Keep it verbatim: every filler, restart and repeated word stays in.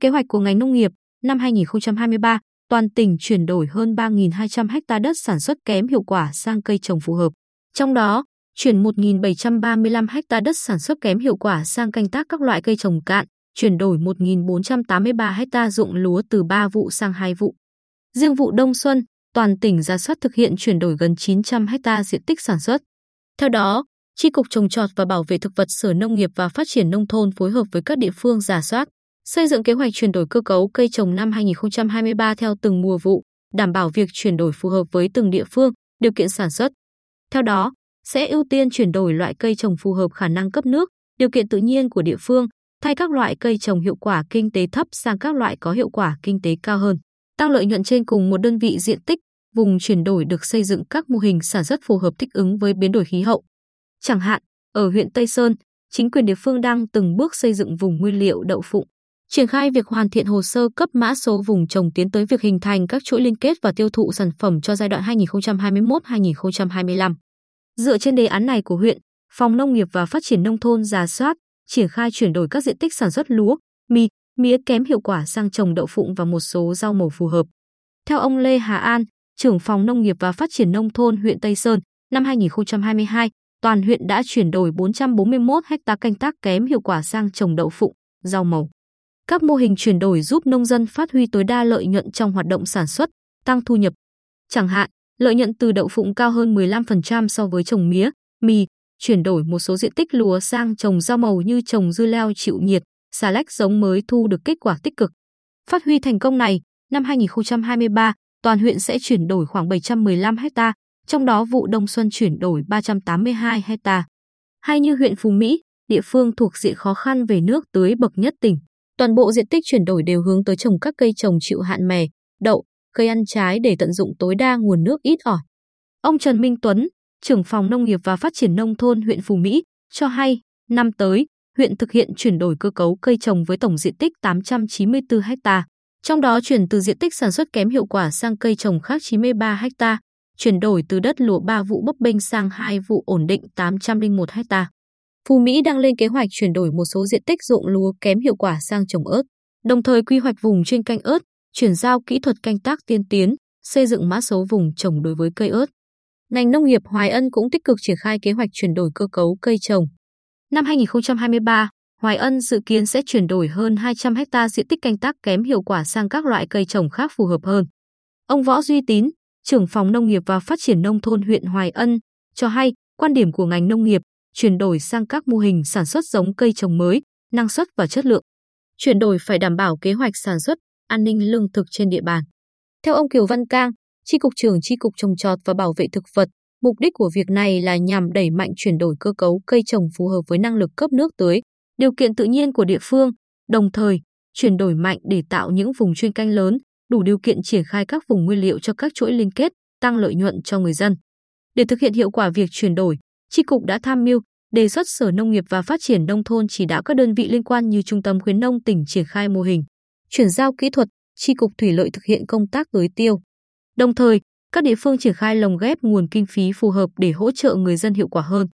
kế hoạch của ngành nông nghiệp, năm hai nghìn không trăm hai mươi ba, toàn tỉnh chuyển đổi hơn ba nghìn hai trăm ha đất sản xuất kém hiệu quả sang cây trồng phù hợp. Trong đó, chuyển một nghìn bảy trăm ba mươi lăm ha đất sản xuất kém hiệu quả sang canh tác các loại cây trồng cạn, chuyển đổi một nghìn bốn trăm tám mươi ba ha ruộng lúa từ ba vụ sang hai vụ. Riêng vụ đông xuân, toàn tỉnh rà soát thực hiện chuyển đổi gần chín trăm ha diện tích sản xuất. Theo đó, Chi cục Trồng trọt và Bảo vệ thực vật Sở Nông nghiệp và Phát triển Nông thôn phối hợp với các địa phương rà soát, xây dựng kế hoạch chuyển đổi cơ cấu cây trồng năm hai nghìn không trăm hai mươi ba theo từng mùa vụ, đảm bảo việc chuyển đổi phù hợp với từng địa phương, điều kiện sản xuất. Theo đó, sẽ ưu tiên chuyển đổi loại cây trồng phù hợp khả năng cấp nước, điều kiện tự nhiên của địa phương, thay các loại cây trồng hiệu quả kinh tế thấp sang các loại có hiệu quả kinh tế cao hơn, tăng lợi nhuận trên cùng một đơn vị diện tích. Vùng chuyển đổi được xây dựng các mô hình sản xuất phù hợp thích ứng với biến đổi khí hậu. Chẳng hạn, ở huyện Tây Sơn, chính quyền địa phương đang từng bước xây dựng vùng nguyên liệu đậu phụng, triển khai việc hoàn thiện hồ sơ cấp mã số vùng trồng tiến tới việc hình thành các chuỗi liên kết và tiêu thụ sản phẩm cho giai đoạn hai nghìn không trăm hai mươi mốt đến hai nghìn không trăm hai mươi lăm. Dựa trên đề án này của huyện, Phòng Nông nghiệp và Phát triển Nông thôn rà soát, triển khai chuyển đổi các diện tích sản xuất lúa, mì, mía kém hiệu quả sang trồng đậu phụng và một số rau màu phù hợp. Theo ông Lê Hà An, Trưởng Phòng Nông nghiệp và Phát triển Nông thôn huyện Tây Sơn, năm hai nghìn không trăm hai mươi hai, toàn huyện đã chuyển đổi bốn trăm bốn mươi mốt ha canh tác kém hiệu quả sang trồng đậu phụng, rau màu. Các mô hình chuyển đổi giúp nông dân phát huy tối đa lợi nhuận trong hoạt động sản xuất, tăng thu nhập. Chẳng hạn, lợi nhuận từ đậu phụng cao hơn mười lăm phần trăm so với trồng mía, mì, chuyển đổi một số diện tích lúa sang trồng rau màu như trồng dưa leo chịu nhiệt, xà lách giống mới thu được kết quả tích cực. Phát huy thành công này, năm hai nghìn không trăm hai mươi ba, toàn huyện sẽ chuyển đổi khoảng bảy trăm mười lăm ha, trong đó vụ đông xuân chuyển đổi ba trăm tám mươi hai ha. Hay như huyện Phú Mỹ, địa phương thuộc diện khó khăn về nước tưới bậc nhất tỉnh, toàn bộ diện tích chuyển đổi đều hướng tới trồng các cây trồng chịu hạn mè, đậu, cây ăn trái để tận dụng tối đa nguồn nước ít ỏi. Ông Trần Minh Tuấn, Trưởng Phòng Nông nghiệp và Phát triển Nông thôn huyện Phú Mỹ, cho hay năm tới, huyện thực hiện chuyển đổi cơ cấu cây trồng với tổng diện tích tám trăm chín mươi tư ha. Trong đó chuyển từ diện tích sản xuất kém hiệu quả sang cây trồng khác chín mươi ba ha, chuyển đổi từ đất lúa ba vụ bấp bênh sang hai vụ ổn định tám trăm lẻ một ha. Phú Mỹ đang lên kế hoạch chuyển đổi một số diện tích ruộng lúa kém hiệu quả sang trồng ớt, đồng thời quy hoạch vùng chuyên canh ớt, chuyển giao kỹ thuật canh tác tiên tiến, xây dựng mã số vùng trồng đối với cây ớt. Ngành nông nghiệp Hoài Ân cũng tích cực triển khai kế hoạch chuyển đổi cơ cấu cây trồng. Năm hai nghìn không trăm hai mươi ba, Hoài Ân dự kiến sẽ chuyển đổi hơn hai trăm ha diện tích canh tác kém hiệu quả sang các loại cây trồng khác phù hợp hơn. Ông Võ Duy Tín, Trưởng Phòng Nông nghiệp và Phát triển Nông thôn huyện Hoài Ân, cho hay quan điểm của ngành nông nghiệp chuyển đổi sang các mô hình sản xuất giống cây trồng mới, năng suất và chất lượng. Chuyển đổi phải đảm bảo kế hoạch sản xuất, an ninh lương thực trên địa bàn. Theo ông Kiều Văn Cang, Chi cục trưởng Chi cục Trồng trọt và Bảo vệ thực vật, mục đích của việc này là nhằm đẩy mạnh chuyển đổi cơ cấu cây trồng phù hợp với năng lực cấp nước tưới, điều kiện tự nhiên của địa phương, đồng thời chuyển đổi mạnh để tạo những vùng chuyên canh lớn, đủ điều kiện triển khai các vùng nguyên liệu cho các chuỗi liên kết, tăng lợi nhuận cho người dân. Để thực hiện hiệu quả việc chuyển đổi, Chi cục đã tham mưu, đề xuất Sở Nông nghiệp và Phát triển Nông thôn chỉ đạo các đơn vị liên quan như Trung tâm Khuyến nông tỉnh triển khai mô hình, chuyển giao kỹ thuật, Chi cục Thủy lợi thực hiện công tác tưới tiêu. Đồng thời, các địa phương triển khai lồng ghép nguồn kinh phí phù hợp để hỗ trợ người dân hiệu quả hơn.